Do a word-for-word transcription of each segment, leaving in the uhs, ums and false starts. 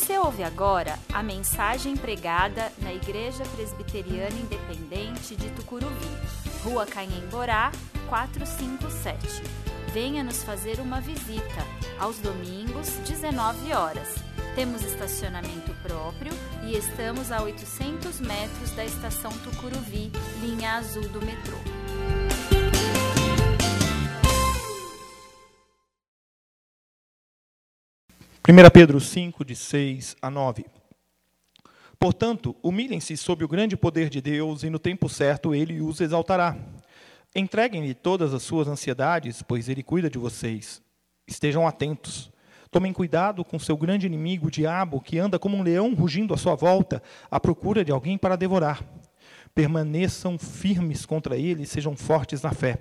Você ouve agora a mensagem pregada na Igreja Presbiteriana Independente de Tucuruvi, Rua Canhemborá, quatrocentos e cinquenta e sete. Venha nos fazer uma visita, aos domingos, dezenove horas. Temos estacionamento próprio e estamos a oitocentos metros da Estação Tucuruvi, linha azul do metrô. primeira Pedro cinco, de seis a nove. Portanto, humilhem-se sob o grande poder de Deus, e no tempo certo ele os exaltará. Entreguem-lhe todas as suas ansiedades, pois ele cuida de vocês. Estejam atentos. Tomem cuidado com seu grande inimigo, o diabo, que anda como um leão rugindo à sua volta, à procura de alguém para devorar. Permaneçam firmes contra ele e sejam fortes na fé.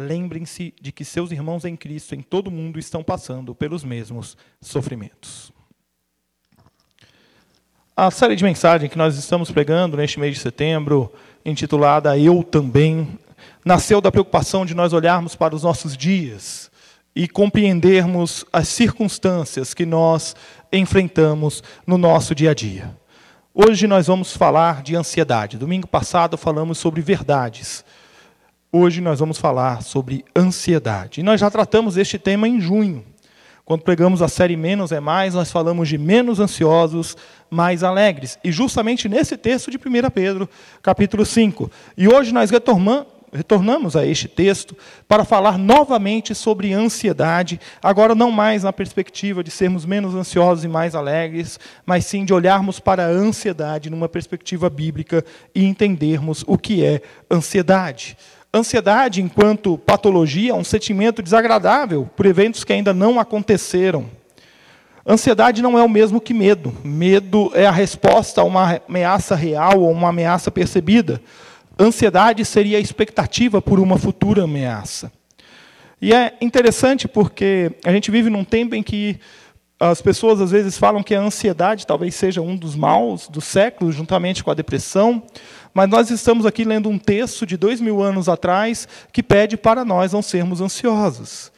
Lembrem-se de que seus irmãos em Cristo em todo o mundo estão passando pelos mesmos sofrimentos. A série de mensagem que nós estamos pregando neste mês de setembro, intitulada Eu Também, nasceu da preocupação de nós olharmos para os nossos dias e compreendermos as circunstâncias que nós enfrentamos no nosso dia a dia. Hoje nós vamos falar de ansiedade. Domingo passado falamos sobre verdades. Hoje nós vamos falar sobre ansiedade. E nós já tratamos este tema em junho. Quando pregamos a série Menos é Mais, nós falamos de menos ansiosos, mais alegres. E justamente nesse texto de primeira Pedro, capítulo cinco. E hoje nós retornamos a este texto para falar novamente sobre ansiedade, agora não mais na perspectiva de sermos menos ansiosos e mais alegres, mas sim de olharmos para a ansiedade numa perspectiva bíblica e entendermos o que é ansiedade. Ansiedade, enquanto patologia, é um sentimento desagradável por eventos que ainda não aconteceram. Ansiedade não é o mesmo que medo. Medo é a resposta a uma ameaça real ou uma ameaça percebida. Ansiedade seria a expectativa por uma futura ameaça. E é interessante porque a gente vive num tempo em que as pessoas às vezes falam que a ansiedade talvez seja um dos maus do século, juntamente com a depressão, mas nós estamos aqui lendo um texto de dois mil anos atrás que pede para nós não sermos ansiosos.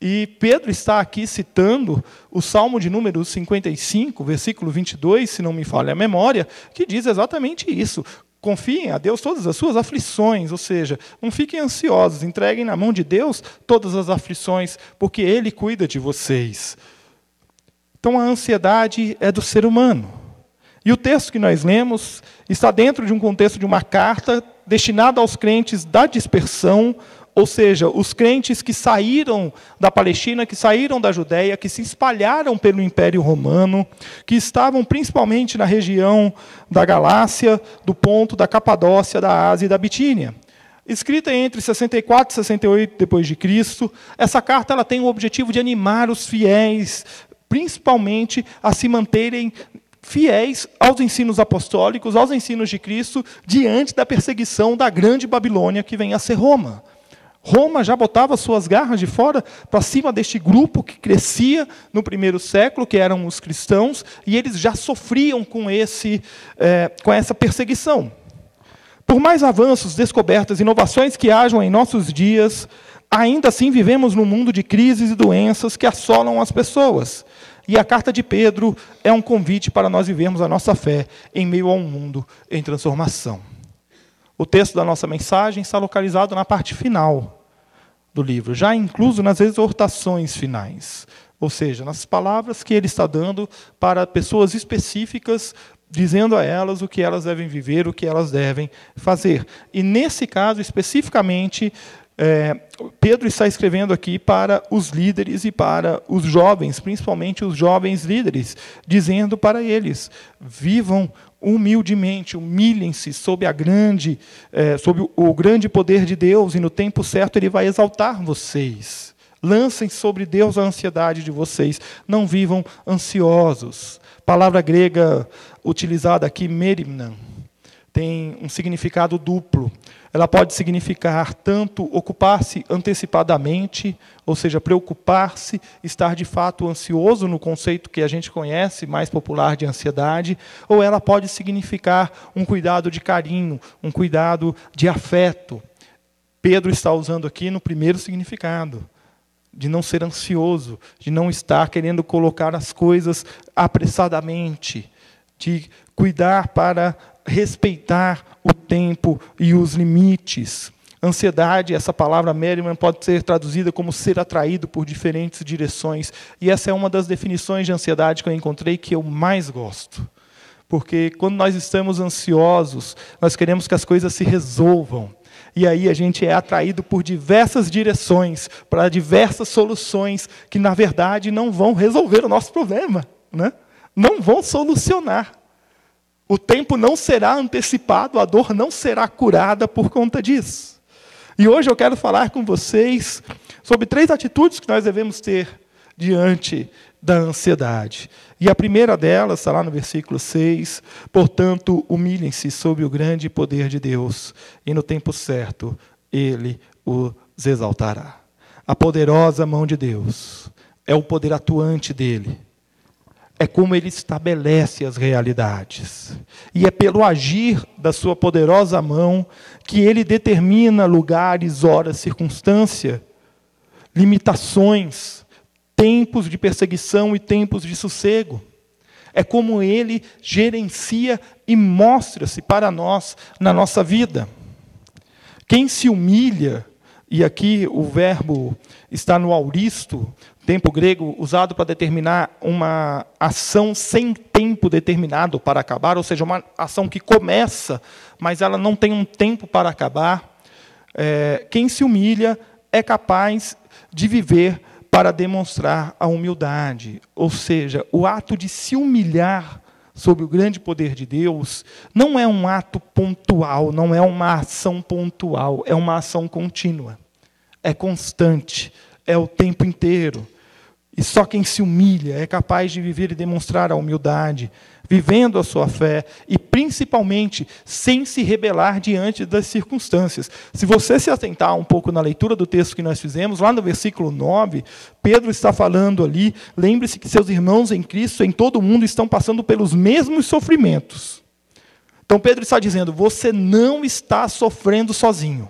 E Pedro está aqui citando o Salmo de número cinquenta e cinco, versículo vinte e dois, se não me falha a memória, que diz exatamente isso. Confiem a Deus todas as suas aflições, ou seja, não fiquem ansiosos, entreguem na mão de Deus todas as aflições, porque Ele cuida de vocês. Então, a ansiedade é do ser humano. E o texto que nós lemos está dentro de um contexto de uma carta destinada aos crentes da dispersão, ou seja, os crentes que saíram da Palestina, que saíram da Judéia, que se espalharam pelo Império Romano, que estavam principalmente na região da Galácia, do Ponto, da Capadócia, da Ásia e da Bitínia. Escrita entre sessenta e quatro e sessenta e oito depois de Cristo, essa carta ela tem o objetivo de animar os fiéis, principalmente a se manterem fiéis aos ensinos apostólicos, aos ensinos de Cristo, diante da perseguição da grande Babilônia que vem a ser Roma. Roma já botava suas garras de fora para cima deste grupo que crescia no primeiro século, que eram os cristãos, e eles já sofriam com, esse, é, com essa perseguição. Por mais avanços, descobertas, inovações que hajam em nossos dias, ainda assim vivemos num mundo de crises e doenças que assolam as pessoas. E a carta de Pedro é um convite para nós vivermos a nossa fé em meio a um mundo em transformação. O texto da nossa mensagem está localizado na parte final do livro, já incluso nas exortações finais, ou seja, nas palavras que ele está dando para pessoas específicas, dizendo a elas o que elas devem viver, o que elas devem fazer. E nesse caso, especificamente, é, Pedro está escrevendo aqui para os líderes e para os jovens, principalmente os jovens líderes, dizendo para eles, vivam humildemente, humilhem-se sob, a grande, eh, sob o, o grande poder de Deus, e no tempo certo Ele vai exaltar vocês. Lancem sobre Deus a ansiedade de vocês, não vivam ansiosos. Palavra grega utilizada aqui, merimna, tem um significado duplo. Ela pode significar tanto ocupar-se antecipadamente, ou seja, preocupar-se, estar de fato ansioso no conceito que a gente conhece, mais popular de ansiedade, ou ela pode significar um cuidado de carinho, um cuidado de afeto. Pedro está usando aqui no primeiro significado. de não ser ansioso, de não estar querendo colocar as coisas apressadamente, de cuidar para respeitar o tempo e os limites. Ansiedade, essa palavra Merriam pode ser traduzida como ser atraído por diferentes direções. E essa é uma das definições de ansiedade que eu encontrei que eu mais gosto. Porque quando nós estamos ansiosos, nós queremos que as coisas se resolvam. E aí a gente é atraído por diversas direções, para diversas soluções que, na verdade, não vão resolver o nosso problema, né? Não vão solucionar. O tempo não será antecipado, a dor não será curada por conta disso. E hoje eu quero falar com vocês sobre três atitudes que nós devemos ter diante da ansiedade. E a primeira delas está lá no versículo seis. Portanto, humilhem-se sob o grande poder de Deus, e no tempo certo Ele os exaltará. A poderosa mão de Deus é o poder atuante dEle. É como Ele estabelece as realidades. E é pelo agir da sua poderosa mão que Ele determina lugares, horas, circunstância, limitações, tempos de perseguição e tempos de sossego. É como Ele gerencia e mostra-se para nós na nossa vida. Quem se humilha, e aqui o verbo está no auristo, tempo grego usado para determinar uma ação sem tempo determinado para acabar, ou seja, uma ação que começa, mas ela não tem um tempo para acabar. É, quem se humilha é capaz de viver para demonstrar a humildade. Ou seja, o ato de se humilhar sob o grande poder de Deus não é um ato pontual, não é uma ação pontual, é uma ação contínua, é constante, é o tempo inteiro. E só quem se humilha é capaz de viver e demonstrar a humildade, vivendo a sua fé e, principalmente, sem se rebelar diante das circunstâncias. Se você se atentar um pouco na leitura do texto que nós fizemos, lá no versículo nove, Pedro está falando ali, lembre-se que seus irmãos em Cristo, em todo o mundo, estão passando pelos mesmos sofrimentos. Então, Pedro está dizendo, você não está sofrendo sozinho.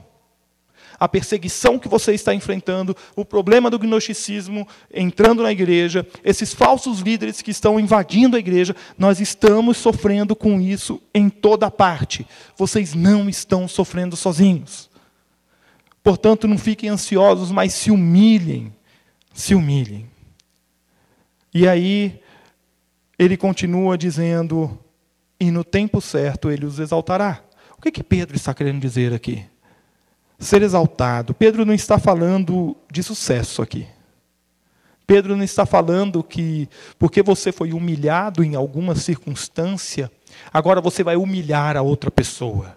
A perseguição que você está enfrentando, o problema do gnosticismo entrando na igreja, esses falsos líderes que estão invadindo a igreja, nós estamos sofrendo com isso em toda parte. Vocês não estão sofrendo sozinhos. Portanto, não fiquem ansiosos, mas se humilhem. Se humilhem. E aí, ele continua dizendo, e no tempo certo ele os exaltará. O que que Pedro está querendo dizer aqui? Ser exaltado. Pedro não está falando de sucesso aqui. Pedro não está falando que, porque você foi humilhado em alguma circunstância, agora você vai humilhar a outra pessoa.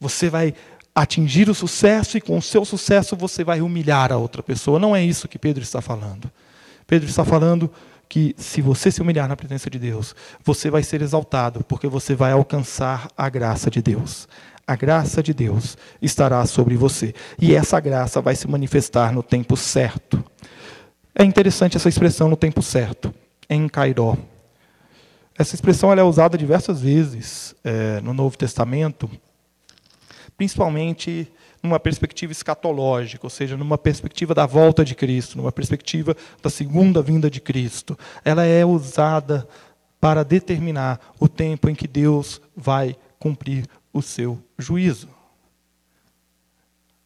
Você vai atingir o sucesso e com o seu sucesso você vai humilhar a outra pessoa. Não é isso que Pedro está falando. Pedro está falando que se você se humilhar na presença de Deus, você vai ser exaltado, porque você vai alcançar a graça de Deus. A graça de Deus estará sobre você. E essa graça vai se manifestar no tempo certo. É interessante essa expressão, no tempo certo, em Kairó. Essa expressão ela é usada diversas vezes é, no Novo Testamento, principalmente numa perspectiva escatológica, ou seja, numa perspectiva da volta de Cristo, numa perspectiva da segunda vinda de Cristo. Ela é usada para determinar o tempo em que Deus vai cumprir o seu juízo.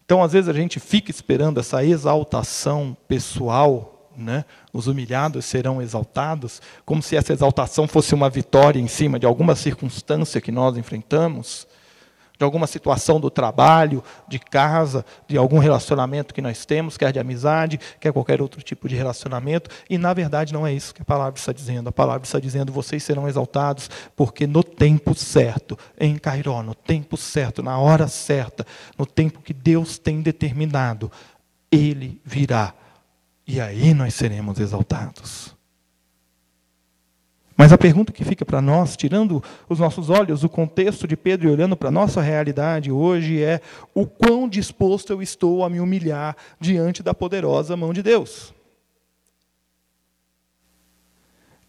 Então, às vezes, a gente fica esperando essa exaltação pessoal, né? Os humilhados serão exaltados, como se essa exaltação fosse uma vitória em cima de alguma circunstância que nós enfrentamos, de alguma situação do trabalho, de casa, de algum relacionamento que nós temos, quer de amizade, quer qualquer outro tipo de relacionamento. E, na verdade, não é isso que a palavra está dizendo. A palavra está dizendo, vocês serão exaltados, porque no tempo certo, em Kairó, no tempo certo, na hora certa, no tempo que Deus tem determinado, Ele virá. E aí nós seremos exaltados. Mas a pergunta que fica para nós, tirando os nossos olhos, o contexto de Pedro e olhando para a nossa realidade hoje, é o quão disposto eu estou a me humilhar diante da poderosa mão de Deus.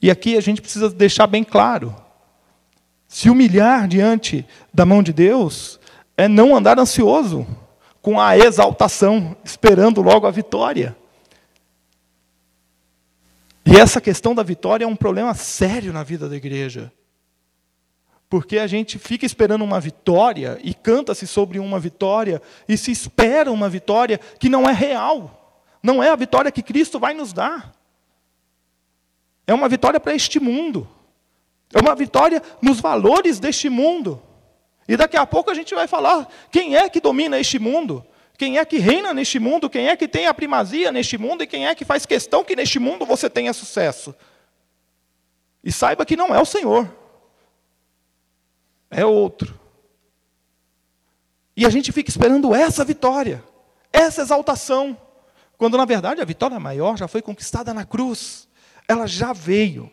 E aqui a gente precisa deixar bem claro, se humilhar diante da mão de Deus é não andar ansioso com a exaltação, esperando logo a vitória. E essa questão da vitória é um problema sério na vida da igreja. Porque a gente fica esperando uma vitória e canta-se sobre uma vitória e se espera uma vitória que não é real. Não é a vitória que Cristo vai nos dar. É uma vitória para este mundo. É uma vitória nos valores deste mundo. E daqui a pouco a gente vai falar quem é que domina este mundo, quem é que reina neste mundo, quem é que tem a primazia neste mundo e quem é que faz questão que neste mundo você tenha sucesso. E saiba que não é o Senhor. É outro. E a gente fica esperando essa vitória, essa exaltação, quando na verdade a vitória maior já foi conquistada na cruz. Ela já veio.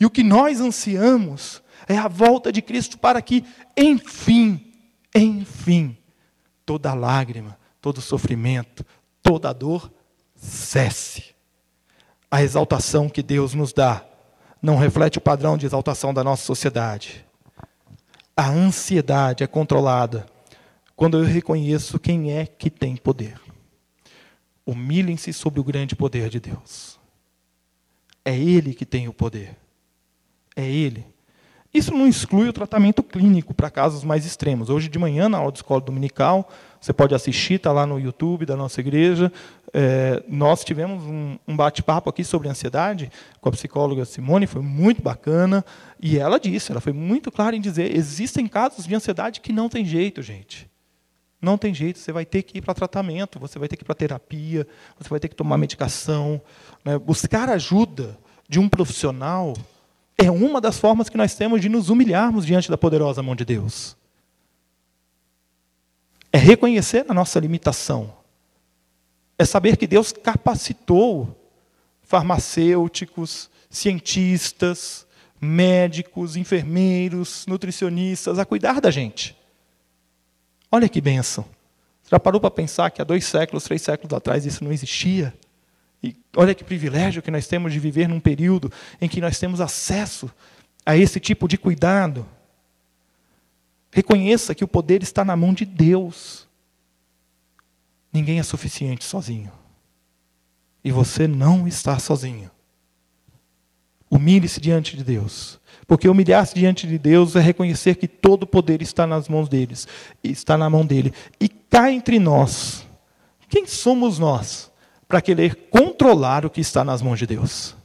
E o que nós ansiamos é a volta de Cristo para que, enfim, enfim, toda lágrima, todo sofrimento, toda dor, cesse. A exaltação que Deus nos dá não reflete o padrão de exaltação da nossa sociedade. A ansiedade é controlada quando eu reconheço quem é que tem poder. Humilhem-se sob o grande poder de Deus. É Ele que tem o poder. É Ele. Isso não exclui o tratamento clínico para casos mais extremos. Hoje de manhã, na aula de escola dominical, você pode assistir, está lá no YouTube da nossa igreja. É, nós tivemos um, um bate-papo aqui sobre ansiedade com a psicóloga Simone, foi muito bacana. E ela disse, ela foi muito clara em dizer, existem casos de ansiedade que não tem jeito, gente. Não tem jeito, você vai ter que ir para tratamento, você vai ter que ir para terapia, você vai ter que tomar medicação. Né? Buscar ajuda de um profissional é uma das formas que nós temos de nos humilharmos diante da poderosa mão de Deus. É reconhecer a nossa limitação. É saber que Deus capacitou farmacêuticos, cientistas, médicos, enfermeiros, nutricionistas a cuidar da gente. Olha que bênção. Você já parou para pensar que há dois séculos, três séculos atrás isso não existia? E olha que privilégio que nós temos de viver num período em que nós temos acesso a esse tipo de cuidado. Reconheça que o poder está na mão de Deus. Ninguém é suficiente sozinho. E você não está sozinho. Humilhe-se diante de Deus. Porque humilhar-se diante de Deus é reconhecer que todo o poder está nas mãos deles, está na mão dele. E cá entre nós, quem somos nós para querer controlar o que está nas mãos de Deus?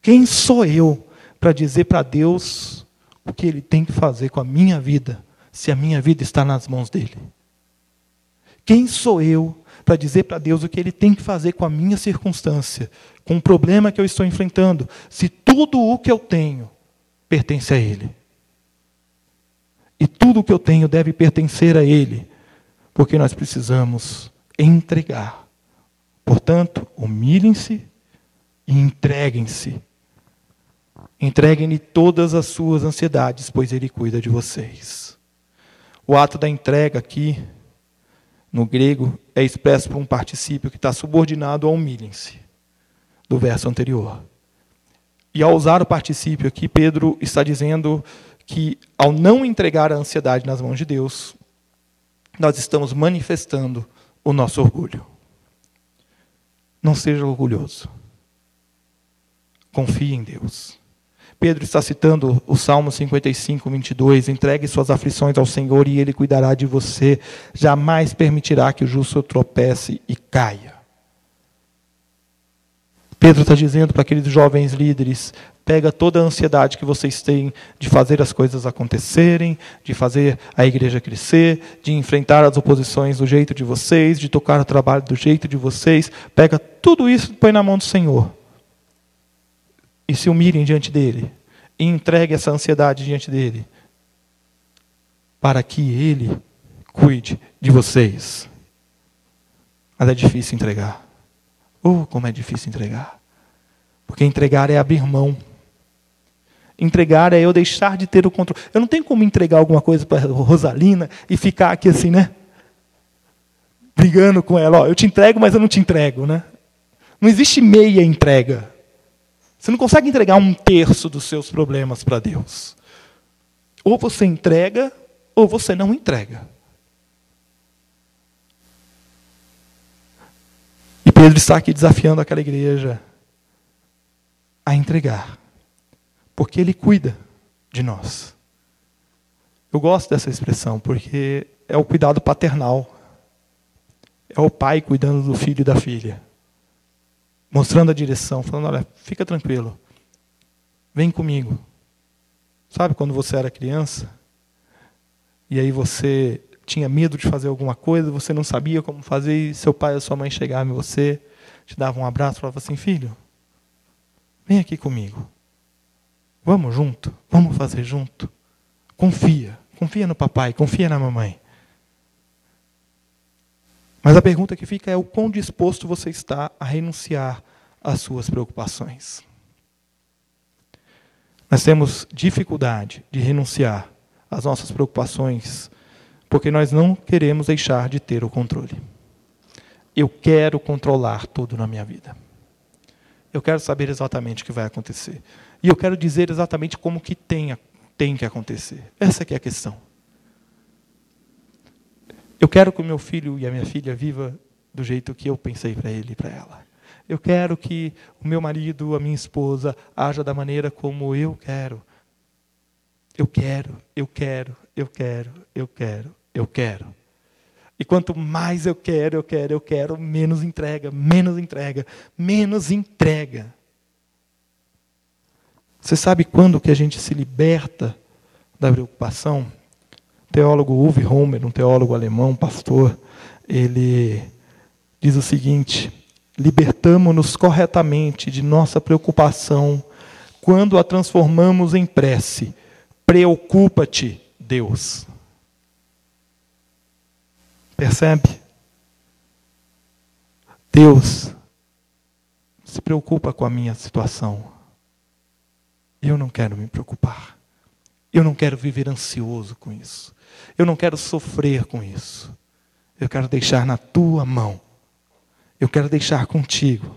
Quem sou eu para dizer para Deus o que Ele tem que fazer com a minha vida, se a minha vida está nas mãos dEle? Quem sou eu para dizer para Deus o que Ele tem que fazer com a minha circunstância, com o problema que eu estou enfrentando, se tudo o que eu tenho pertence a Ele? E tudo o que eu tenho deve pertencer a Ele, porque nós precisamos entregar. Portanto, humilhem-se e entreguem-se. Entreguem-lhe todas as suas ansiedades, pois Ele cuida de vocês. O ato da entrega aqui, no grego, é expresso por um particípio que está subordinado ao humilhem-se, do verso anterior. E ao usar o particípio aqui, Pedro está dizendo que, ao não entregar a ansiedade nas mãos de Deus, nós estamos manifestando o nosso orgulho. Não seja orgulhoso. Confie em Deus. Pedro está citando o Salmo cinquenta e cinco, vinte e dois. Entregue suas aflições ao Senhor e Ele cuidará de você. Jamais permitirá que o justo tropece e caia. Pedro está dizendo para aqueles jovens líderes, pega toda a ansiedade que vocês têm de fazer as coisas acontecerem, de fazer a igreja crescer, de enfrentar as oposições do jeito de vocês, de tocar o trabalho do jeito de vocês, pega tudo isso e põe na mão do Senhor. E se humilhem diante dEle. E entregue essa ansiedade diante dEle. Para que Ele cuide de vocês. Mas é difícil entregar. Oh, como é difícil entregar. Porque entregar é abrir mão. Entregar é eu deixar de ter o controle. Eu não tenho como entregar alguma coisa para Rosalina e ficar aqui assim, né? Brigando com ela. Ó, eu te entrego, mas eu não te entrego, né? Não existe meia entrega. Você não consegue entregar um terço dos seus problemas para Deus. Ou você entrega, ou você não entrega. Pedro está aqui desafiando aquela igreja a entregar, porque ele cuida de nós. Eu gosto dessa expressão, porque é o cuidado paternal. É o pai cuidando do filho e da filha, mostrando a direção, falando, olha, fica tranquilo, vem comigo. Sabe quando você era criança, e aí você tinha medo de fazer alguma coisa, você não sabia como fazer, e seu pai ou sua mãe chegavam em você, te davam um abraço, falavam assim, filho, vem aqui comigo, vamos junto, vamos fazer junto, confia, confia no papai, confia na mamãe. Mas a pergunta que fica é o quão disposto você está a renunciar às suas preocupações. Nós temos dificuldade de renunciar às nossas preocupações porque nós não queremos deixar de ter o controle. Eu quero controlar tudo na minha vida. Eu quero saber exatamente o que vai acontecer. E eu quero dizer exatamente como que tem, tem que acontecer. Essa que é a questão. Eu quero que o meu filho e a minha filha viva do jeito que eu pensei para ele e para ela. Eu quero que o meu marido, a minha esposa, haja da maneira como eu quero. Eu quero, eu quero, eu quero, eu quero, eu quero. E quanto mais eu quero, eu quero, eu quero, menos entrega, menos entrega, menos entrega. Você sabe quando que a gente se liberta da preocupação? Teólogo Ulf Homer, um teólogo alemão, pastor, ele diz o seguinte, libertamo-nos corretamente de nossa preocupação quando a transformamos em prece. Preocupa-te, Deus. Percebe? Deus se preocupa com a minha situação. Eu não quero me preocupar. Eu não quero viver ansioso com isso. Eu não quero sofrer com isso. Eu quero deixar na tua mão. Eu quero deixar contigo.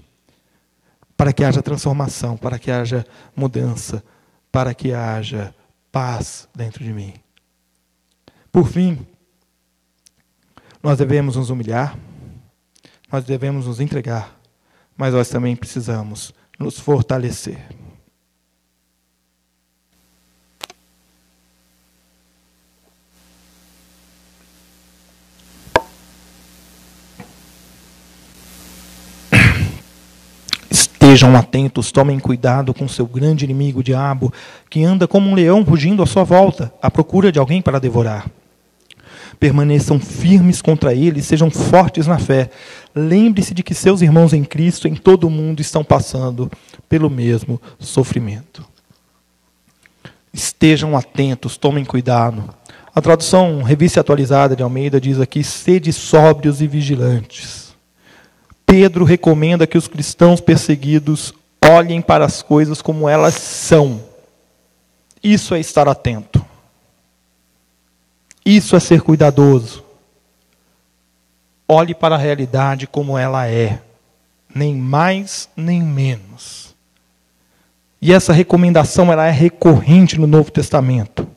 Para que haja transformação, para que haja mudança, para que haja paz dentro de mim. Por fim, nós devemos nos humilhar, nós devemos nos entregar, mas nós também precisamos nos fortalecer. Sejam atentos, tomem cuidado com seu grande inimigo, o diabo, que anda como um leão rugindo à sua volta, à procura de alguém para devorar. Permaneçam firmes contra ele, sejam fortes na fé. Lembre-se de que seus irmãos em Cristo, em todo o mundo, estão passando pelo mesmo sofrimento. Estejam atentos, tomem cuidado. A tradução Revista Atualizada de Almeida diz aqui, sede sóbrios e vigilantes. Pedro recomenda que os cristãos perseguidos olhem para as coisas como elas são. Isso é estar atento. Isso é ser cuidadoso. Olhe para a realidade como ela é. Nem mais, nem menos. E essa recomendação ela é recorrente no Novo Testamento.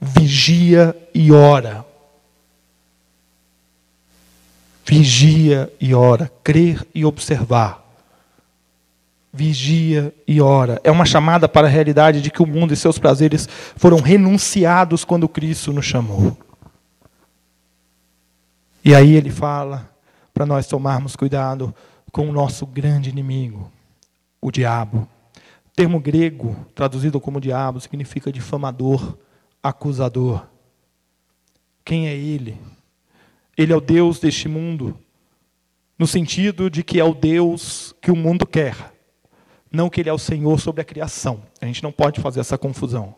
Vigia e ora. Vigia e ora, crer e observar. Vigia e ora. É uma chamada para a realidade de que o mundo e seus prazeres foram renunciados quando Cristo nos chamou. E aí ele fala para nós tomarmos cuidado com o nosso grande inimigo, o diabo. O termo grego, traduzido como diabo, significa difamador, acusador. Quem é ele? Ele é o Deus deste mundo, no sentido de que é o Deus que o mundo quer, não que ele é o Senhor sobre a criação. A gente não pode fazer essa confusão.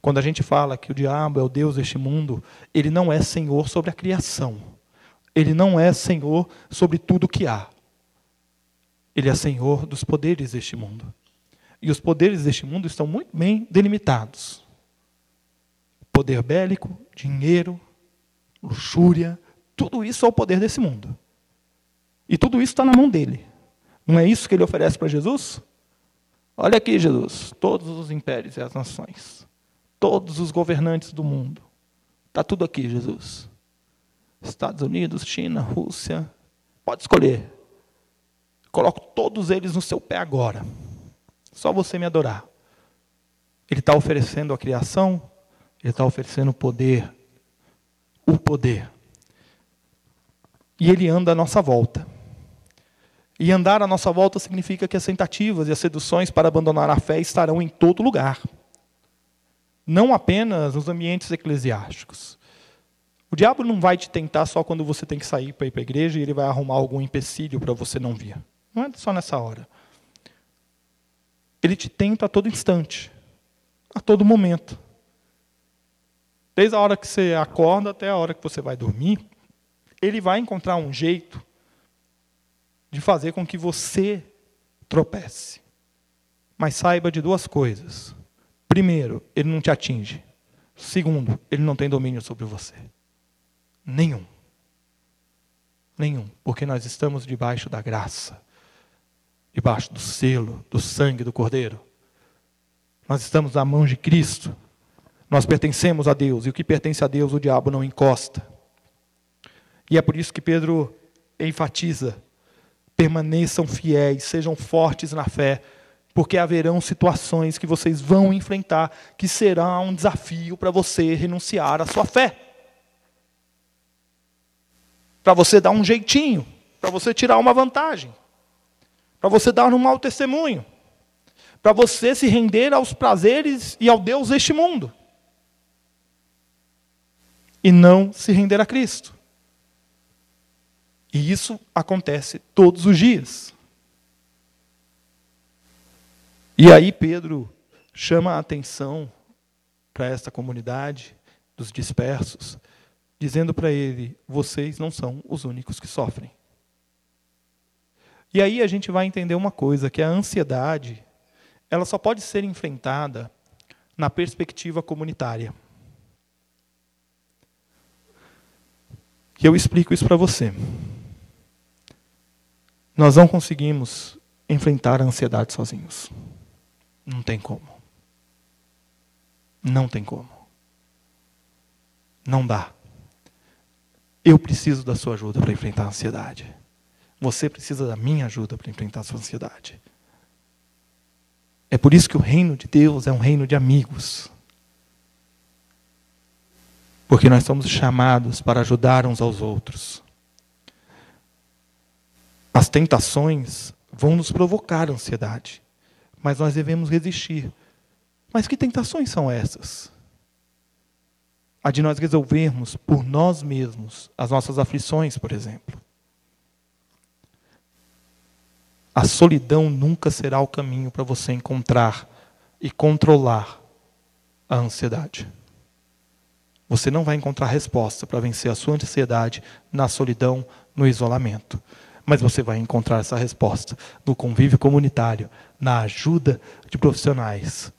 Quando a gente fala que o diabo é o Deus deste mundo, ele não é Senhor sobre a criação. Ele não é Senhor sobre tudo o que há. Ele é Senhor dos poderes deste mundo. E os poderes deste mundo estão muito bem delimitados. Poder bélico, dinheiro, luxúria, tudo isso é o poder desse mundo. E tudo isso está na mão dele. Não é isso que ele oferece para Jesus? Olha aqui, Jesus, todos os impérios e as nações, todos os governantes do mundo. Está tudo aqui, Jesus. Estados Unidos, China, Rússia. Pode escolher. Coloco todos eles no seu pé agora. Só você me adorar. Ele está oferecendo a criação, ele está oferecendo o poder, o poder. E ele anda à nossa volta. E andar à nossa volta significa que as tentativas e as seduções para abandonar a fé estarão em todo lugar. Não apenas nos ambientes eclesiásticos. O diabo não vai te tentar só quando você tem que sair para ir para a igreja e ele vai arrumar algum empecilho para você não vir. Não é só nessa hora. Ele te tenta a todo instante, a todo momento. Desde a hora que você acorda até a hora que você vai dormir, ele vai encontrar um jeito de fazer com que você tropece. Mas saiba de duas coisas. Primeiro, ele não te atinge. Segundo, ele não tem domínio sobre você. Nenhum. Nenhum. Porque nós estamos debaixo da graça. Debaixo do selo, do sangue do Cordeiro. Nós estamos na mão de Cristo. Nós pertencemos a Deus. E o que pertence a Deus, o diabo não encosta. E é por isso que Pedro enfatiza: permaneçam fiéis, sejam fortes na fé, porque haverão situações que vocês vão enfrentar, que será um desafio para você renunciar à sua fé. Para você dar um jeitinho, para você tirar uma vantagem, para você dar um mau testemunho, para você se render aos prazeres e ao Deus deste mundo. E não se render a Cristo. E isso acontece todos os dias. E aí Pedro chama a atenção para esta comunidade dos dispersos, dizendo para ele: vocês não são os únicos que sofrem. E aí a gente vai entender uma coisa, que a ansiedade, ela só pode ser enfrentada na perspectiva comunitária. E eu explico isso para você. Nós não conseguimos enfrentar a ansiedade sozinhos. Não tem como. Não tem como. Não dá. Eu preciso da sua ajuda para enfrentar a ansiedade. Você precisa da minha ajuda para enfrentar a sua ansiedade. É por isso que o reino de Deus é um reino de amigos. Porque nós somos chamados para ajudar uns aos outros. As tentações vão nos provocar ansiedade, mas nós devemos resistir. Mas que tentações são essas? A de nós resolvermos por nós mesmos as nossas aflições, por exemplo. A solidão nunca será o caminho para você encontrar e controlar a ansiedade. Você não vai encontrar resposta para vencer a sua ansiedade na solidão, no isolamento. Mas você vai encontrar essa resposta no convívio comunitário, na ajuda de profissionais,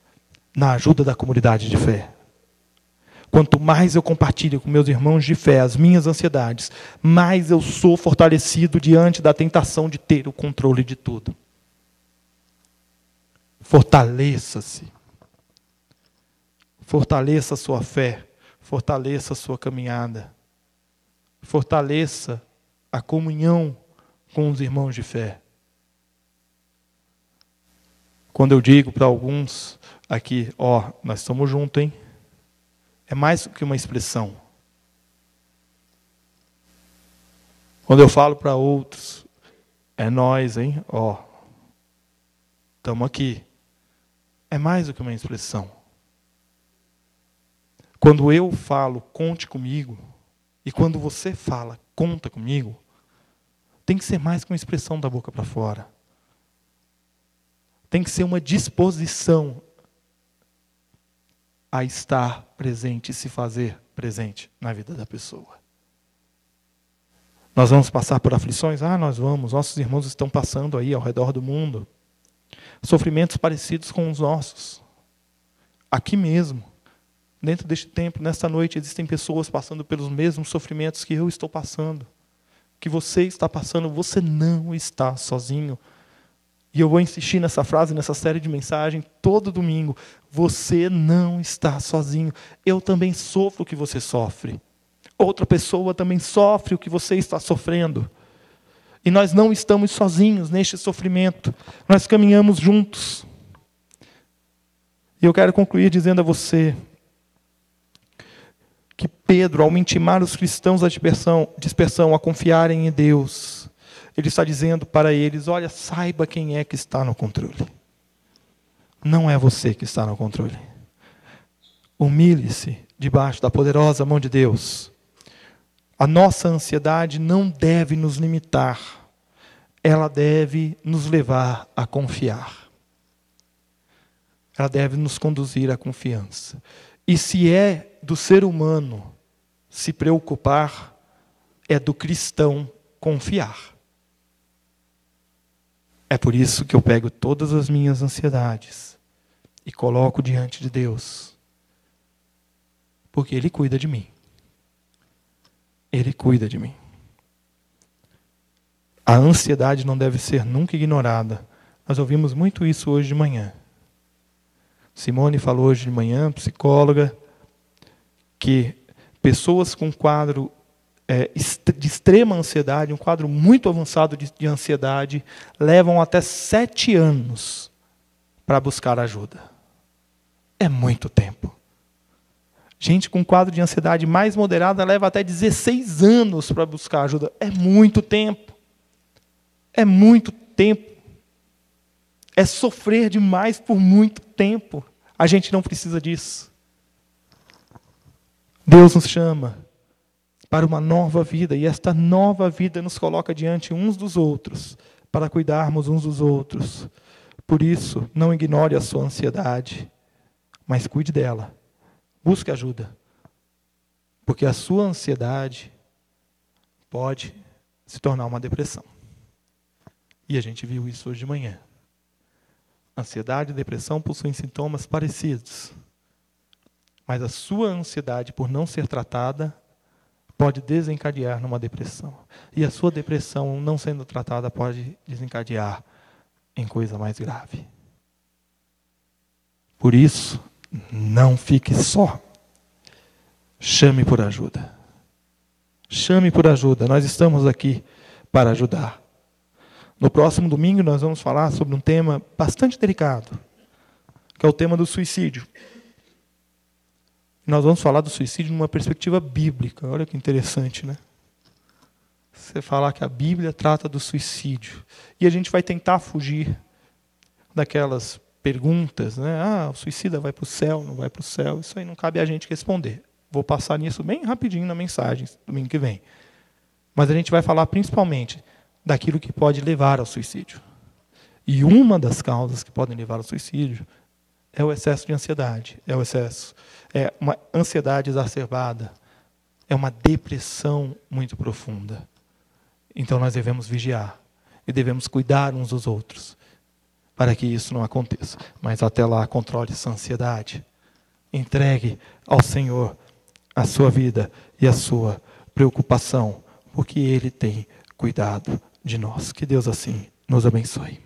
na ajuda da comunidade de fé. Quanto mais eu compartilho com meus irmãos de fé as minhas ansiedades, mais eu sou fortalecido diante da tentação de ter o controle de tudo. Fortaleça-se. Fortaleça a sua fé. Fortaleça a sua caminhada. Fortaleça a comunhão com os irmãos de fé. Quando eu digo para alguns aqui, ó, nós estamos juntos, hein? É mais do que uma expressão. Quando eu falo para outros, é nós, hein? Ó, estamos aqui. É mais do que uma expressão. Quando eu falo, conte comigo, e quando você fala, conta comigo, tem que ser mais que uma expressão da boca para fora. Tem que ser uma disposição a estar presente e se fazer presente na vida da pessoa. Nós vamos passar por aflições? Ah, nós vamos. Nossos irmãos estão passando aí ao redor do mundo. Sofrimentos parecidos com os nossos. Aqui mesmo, dentro deste templo, nesta noite, existem pessoas passando pelos mesmos sofrimentos que eu estou passando. Que você está passando, você não está sozinho. E eu vou insistir nessa frase, nessa série de mensagem, todo domingo. Você não está sozinho. Eu também sofro o que você sofre. Outra pessoa também sofre o que você está sofrendo. E nós não estamos sozinhos neste sofrimento. Nós caminhamos juntos. E eu quero concluir dizendo a você que Pedro, ao intimar os cristãos à dispersão, dispersão a confiarem em Deus, ele está dizendo para eles: olha, saiba quem é que está no controle. Não é você que está no controle. Humilhe-se debaixo da poderosa mão de Deus. A nossa ansiedade não deve nos limitar. Ela deve nos levar a confiar. Ela deve nos conduzir à confiança. E se é do ser humano se preocupar, é do cristão confiar. É por isso que eu pego todas as minhas ansiedades e coloco diante de Deus. Porque Ele cuida de mim. Ele cuida de mim. A ansiedade não deve ser nunca ignorada. Nós ouvimos muito isso hoje de manhã. Simone falou hoje de manhã, psicóloga, que pessoas com quadro é, de extrema ansiedade, um quadro muito avançado de, de ansiedade, levam até sete anos para buscar ajuda. É muito tempo. Gente com quadro de ansiedade mais moderada leva até dezesseis anos para buscar ajuda. É muito tempo. É muito tempo. É sofrer demais por muito tempo. A gente não precisa disso. Deus nos chama para uma nova vida. E esta nova vida nos coloca diante uns dos outros, para cuidarmos uns dos outros. Por isso, não ignore a sua ansiedade, mas cuide dela. Busque ajuda, porque a sua ansiedade pode se tornar uma depressão. E a gente viu isso hoje de manhã. Ansiedade e depressão possuem sintomas parecidos, mas a sua ansiedade, por não ser tratada, pode desencadear numa depressão. E a sua depressão, não sendo tratada, pode desencadear em coisa mais grave. Por isso, não fique só. Chame por ajuda. Chame por ajuda. Nós estamos aqui para ajudar. No próximo domingo nós vamos falar sobre um tema bastante delicado, que é o tema do suicídio. Nós vamos falar do suicídio numa perspectiva bíblica. Olha que interessante, né? Você falar que a Bíblia trata do suicídio. E a gente vai tentar fugir daquelas perguntas, né? Ah, o suicida vai para o céu, não vai para o céu, isso aí não cabe a gente responder. Vou passar nisso bem rapidinho na mensagem, domingo que vem. Mas a gente vai falar principalmente daquilo que pode levar ao suicídio. E uma das causas que podem levar ao suicídio é o excesso de ansiedade, é o excesso, é uma ansiedade exacerbada, é uma depressão muito profunda. Então nós devemos vigiar e devemos cuidar uns dos outros, para que isso não aconteça. Mas até lá, controle essa ansiedade. Entregue ao Senhor a sua vida e a sua preocupação, porque Ele tem cuidado de nós. Que Deus assim nos abençoe.